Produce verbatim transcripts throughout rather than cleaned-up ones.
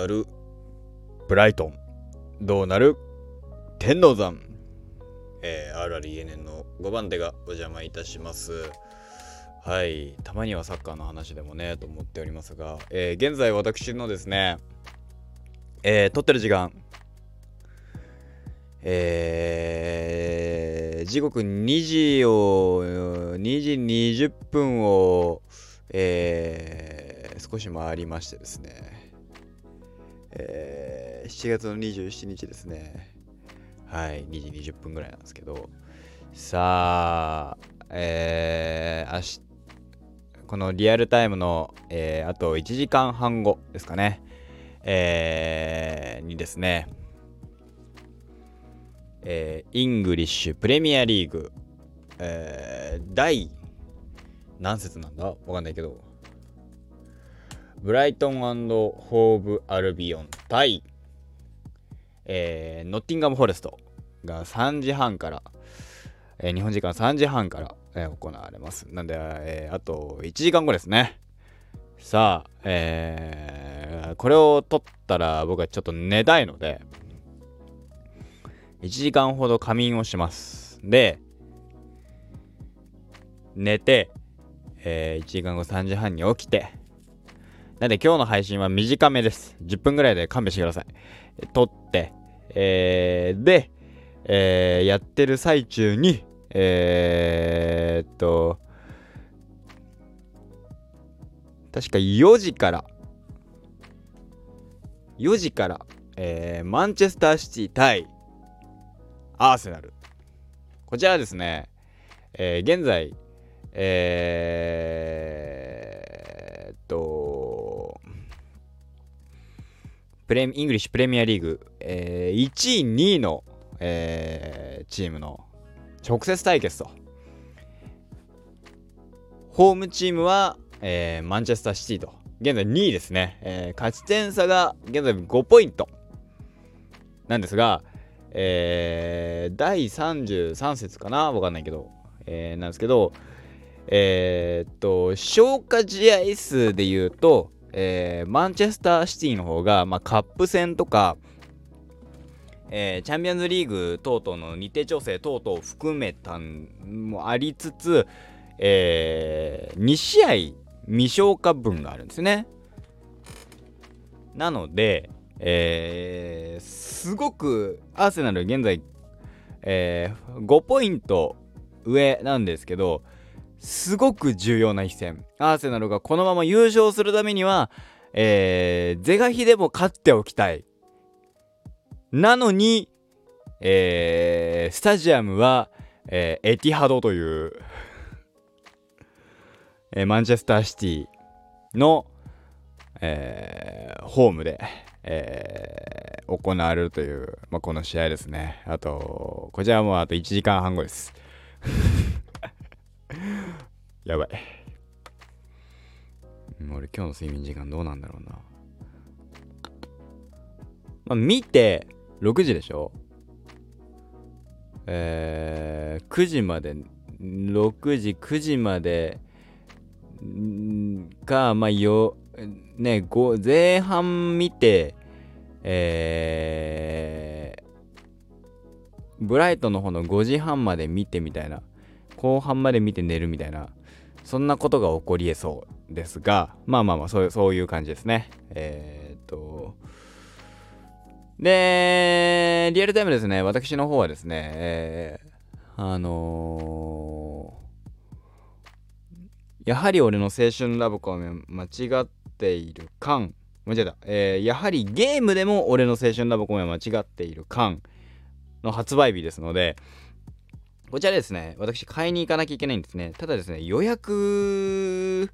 なるブライトン、どうなる天王山、えー、アールアールイーエヌエヌ のごばん手がお邪魔いたします。はい、たまにはサッカーの話でもねと思っておりますが、えー、現在私のですね、えー、撮ってる時間、えー、時刻にじをにじにじゅっぷんを、えー、少し回りましてですね、えー、しちがつのにじゅうしちにちですね。はい、にじにじゅっぷんぐらいなんですけど、さあ、えー、明日このリアルタイムの、えー、あといちじかんはん後ですかね、えー、にですね、えー、イングリッシュプレミアリーグ、えー、第何節なんだわかんないけど、ブライトン&ホーブアルビオン対、えー、ノッティンガムフォレストがさんじはんから、えー、日本時間さんじはんから、えー、行われます。なんで、えー、あといちじかんごですね。さあ、えー、これを撮ったら僕はちょっと寝たいのでいちじかんほど仮眠をします。で、寝て、えー、いちじかんごさんじはんに起きて、なんで今日の配信は短めです。じゅっぷんぐらいで勘弁してください。撮って、えー、で、えー、やってる最中にえー、っと確かよじからよじから、えー、マンチェスターシティ対アーセナル、こちらはですね、えー、現在、えー、っとプレイングリッシュプレミアリーグ、えー、いちいにいの、えー、チームの直接対決と、ホームチームは、えー、マンチェスターシティと現在にいですね、えー、勝ち点差が現在ごポイントなんですが、えー、だいさんじゅうさんせつかなわかんないけど、えー、なんですけど、えー、っと消化試合数でいうと、えー、マンチェスターシティの方が、まあ、カップ戦とか、えー、チャンピオンズリーグ等々の日程調整等々を含めたもありつつ、えー、にしあい未消化分があるんですね。なのでえー、すごくアーセナル現在、えー、ごポイント上なんですけど、すごく重要な一戦。アーセナルがこのまま優勝するためには、えー、是が非でも勝っておきたい。なのに、えー、スタジアムは、えー、エティハドという、えー、マンチェスターシティの、えー、ホームでえー、行われるという、まあ、この試合ですね。あとこちらはもうあといちじかんはんごですやばい、俺今日の睡眠時間どうなんだろうな、まあ、見てろくじでしょ、えー、くじまでろくじくじまでか、まあよね、前半見て、えー、ブライトの方のごじはんまで見てみたいな、後半まで見て寝るみたいな、そんなことが起こりえそうですが、まあまあまあそう、そういう感じですね。えー、っとでリアルタイムですね、私の方はですね、えー、あのー、やはり俺の青春ラブコメ間違ってている感間違えた、えー、やはりゲームでも俺の青春ラブコメは間違っている感の発売日ですので、こちらですね私買いに行かなきゃいけないんですね。ただですね予約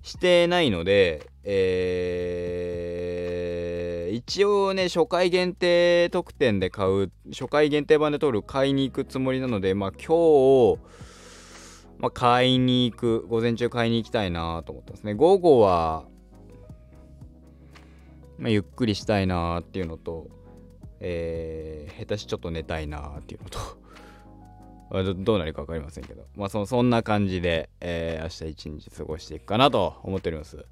してないので、えー、一応ね初回限定特典で買う初回限定版で取る買いに行くつもりなので、まあ今日まあ、買いに行く午前中買いに行きたいなと思ったんですね。午後はまあ、ゆっくりしたいなーっていうのと、えー、下手しちょっと寝たいなーっていうのとど, どうなるか分かりませんけど、まあ そ, そんな感じで、えー、明日一日過ごしていくかなと思っております。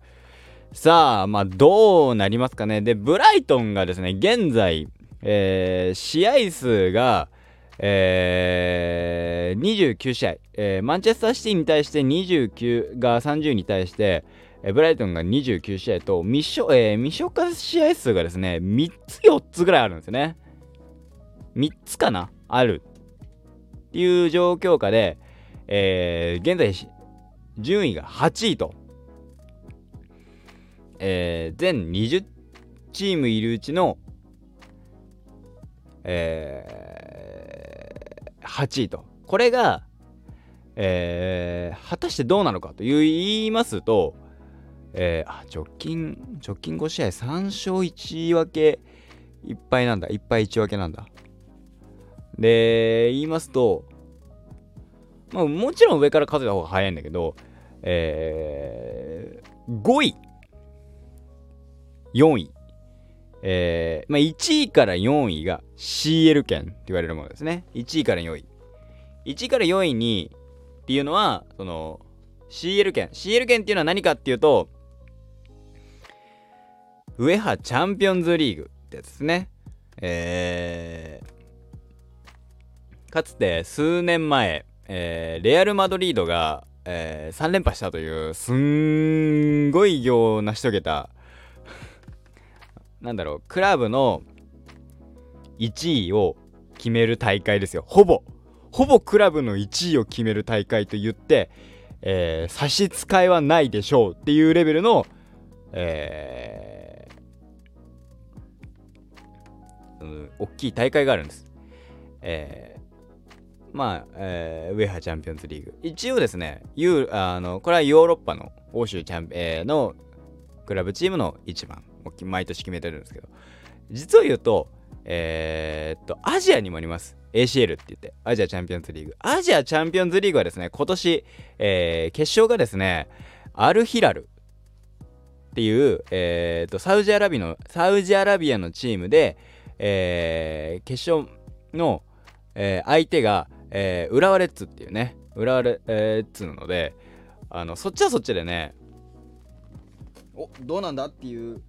さあ、まあどうなりますかね。で、ブライトンがですね、現在、えー、試合数が、えー、にじゅうきゅうしあい、えー、マンチェスターシティに対してにじゅうきゅうがさんじゅうに対して、えー、ブライトンがにじゅうきゅうしあいと未消、えー、未消化試合数がですねみっつよっつぐらいあるんですよね。みっつかなあるっていう状況下で、えー、現在順位がはちいと、えー、全にじゅうチームいるうちの、えー、はちいと、これが、えー、果たしてどうなのかと言いますと、えー、あ直近直近ごしあいさんしょういちぶんけいっ敗なんだいっ敗いちぶんけなんだで言いますと、まあ、もちろん上から数えた方が早いんだけど、えー、ごいよんい、えーまあ、いちいからよんいが シーエル 圏って言われるものですね。いちいからよんい、いちいからよんいにっていうのはその シーエル 圏、 シーエル 圏っていうのは何かっていうとウエハチャンピオンズリーグってやつですね。えー、かつて数年前、えー、レアルマドリードが、えー、さんれんぱしたというすんごい偉業を成し遂げたなんだろう、クラブのいちいを決める大会ですよ。ほぼほぼクラブのいちいを決める大会と言って、えー、差し支えはないでしょうっていうレベルの、えーうん、大きい大会があるんです。えー、まあ、えー、ウェハチャンピオンズリーグ、一応ですね、ユーあのこれはヨーロッパの欧州チャンピ、えー、のクラブチームの一番毎年決めてるんですけど、実を言うとえー、っとアジアにもあります エーシーエル って言って、アジアチャンピオンズリーグ、アジアチャンピオンズリーグはですね、今年、えー、決勝がですねアルヒラルっていう、えー、っとサウジアラビアのサウジアラビアのチームで、えー、決勝の、えー、相手が、えー、浦和レッズっていうね、浦和レッズなので、あのそっちはそっちでね、おどうなんだっていう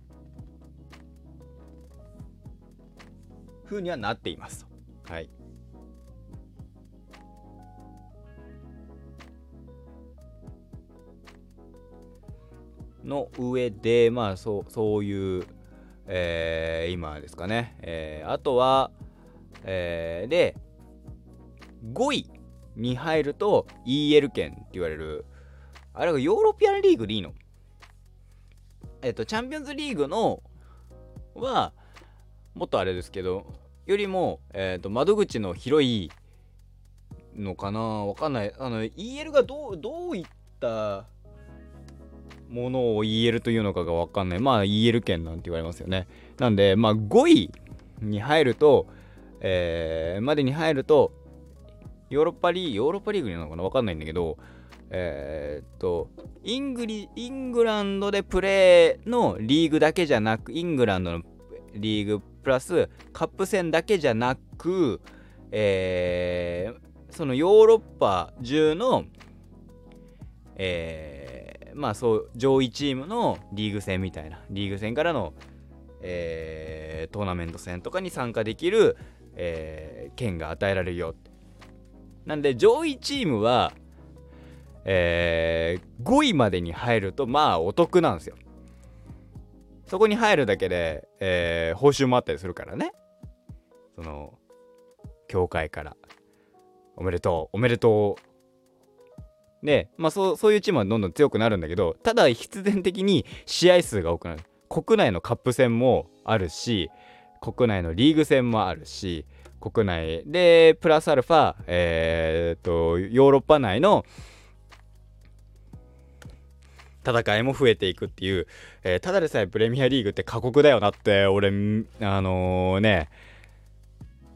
風にはなっています。はい。の上で、まあそうそういう、えー、今ですかね。えー、あとは、えー、でごいに入ると イーエル 圏って言われる、あれがヨーロピアンリーグでいいの？えっとチャンピオンズリーグのはもっとあれですけど。よりも、えー、と窓口の広いのかな、わかんない。あの イーエル がどうどういったものを イーエル というのかがわかんない。まあ イーエル 圏なんて言われますよね。なんでまあごいに入ると、えー、までに入るとヨーロッパリーヨーロッパリーグなのかな、わかんないんだけど、えー、っとイングリイングランドでプレーのリーグだけじゃなく、イングランドのリーグプラスカップ戦だけじゃなく、えー、そのヨーロッパ中の、えー、まあそう上位チームのリーグ戦みたいな、リーグ戦からの、えー、トーナメント戦とかに参加できる、えー、権が与えられるよ。なんで上位チームは、えー、ごいまでに入るとまあお得なんですよ。そこに入るだけで、えー、報酬もあったりするからね。その協会からおめでとうおめでとうで、まあそう、そういうチームはどんどん強くなるんだけど、ただ必然的に試合数が多くなる。国内のカップ戦もあるし、国内のリーグ戦もあるし、国内でプラスアルファ、えー、っとヨーロッパ内の戦いも増えていくっていう、えー、ただでさえプレミアリーグって過酷だよなって俺あのー、ね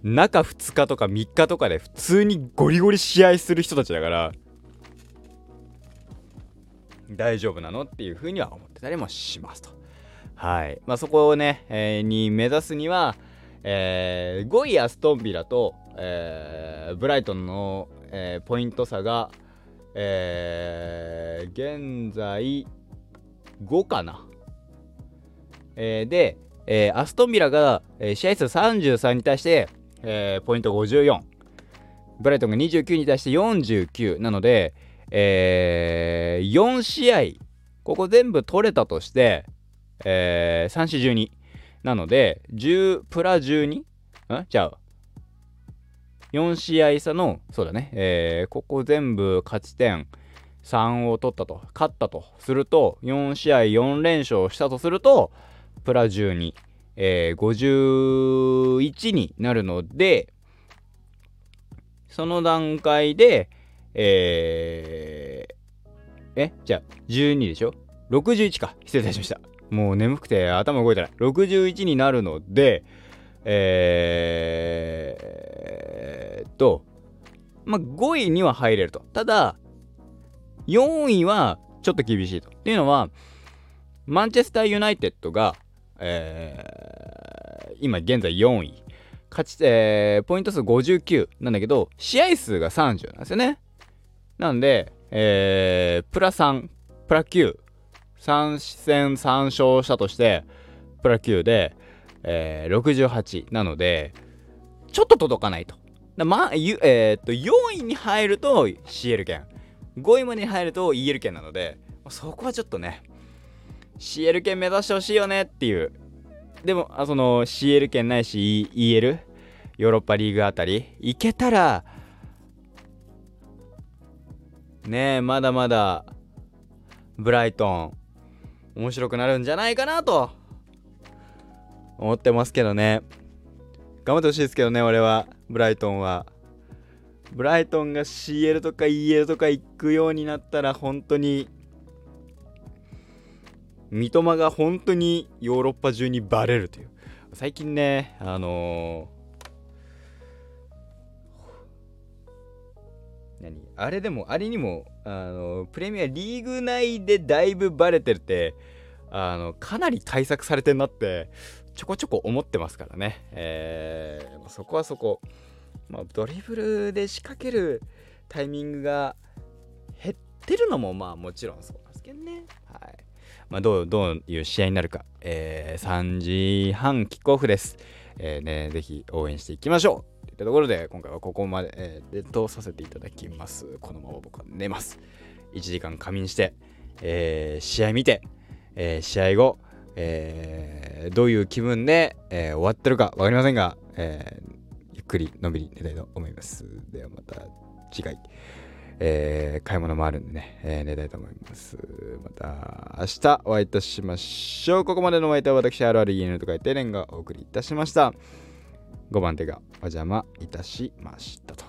中ふつかとかみっかとかで普通にゴリゴリ試合する人たちだから、大丈夫なのっていうふうには思ってたりもしますと。はい、まあ、そこをね、えー、に目指すには、えー、ごいアストンビラと、えー、ブライトンの、えー、ポイント差がえー、現在ごかなえー、で、えー、アストンビラが、えー、試合数さんじゅうさんに対して、えー、ポイントごじゅうよん、ブライトンがにじゅうきゅうに対してよんじゅうきゅうなので、えー、よん試合ここ全部取れたとして、えー、さんしじゅうになのでじゅうプラ じゅうに? んじゃあよん試合差のそうだね、えー、ここ全部勝ち点さんを取ったと勝ったとするとよん試合よん連勝したとするとプラじゅうに、えー、ごじゅういちになるのでその段階でえー、えじゃあじゅうにでしょろくじゅういちか失礼いたしましたもう眠くて頭動いてないろくじゅういちになるのでえーっとまあごいには入れるとただよんいはちょっと厳しいと。っていうのはマンチェスターユナイテッドが、えー、今現在よんい勝ち、えー、ポイント数ごじゅうきゅうなんだけど試合数がさんじゅうなんですよね。なんで、えー、プラさんプラきゅう さん戦さん勝したとしてプラきゅうで、えー、ろくじゅうはちなのでちょっと届かないと。だまあゆえー、っとよんいに入ると シーエル 権ごいまでに入ると イーエル 権なのでそこはちょっとね シーエル 権目指してほしいよねっていうでもあその シーエル 権ないし イーエル ヨーロッパリーグあたりいけたらねえまだまだブライトン面白くなるんじゃないかなと思ってますけどね頑張ってほしいですけどね俺はブライトンはブライトンが シーエル とか イーエル とか行くようになったら本当に三笘が本当にヨーロッパ中にバレるという最近ねあのー、何あれでもあれにもあのプレミアリーグ内でだいぶバレてるってあのかなり対策されてんなってちょこちょこ思ってますからね、えー、そこはそこまあ、ドリブルで仕掛けるタイミングが減ってるのもまあもちろんそうなんですけどね、はいまあ、どう、どういう試合になるか、えー、さんじはんキックオフです、えーね、ぜひ応援していきましょうといったところで今回はここまで、えー、とさせていただきます。このまま僕は寝ます。いちじかん仮眠して、えー、試合見て、えー、試合後、えー、どういう気分で、えー、終わってるか分かりませんが、えーゆっくりのんびり寝たいと思います。ではまた次回、えー、買い物もあるんでね、えー、寝たいと思います。また明日お会いいたしましょう。ここまでのお相手は私 アールアールイーエヌ と書いてレンがお送りいたしました。ごばん手がお邪魔いたしましたと。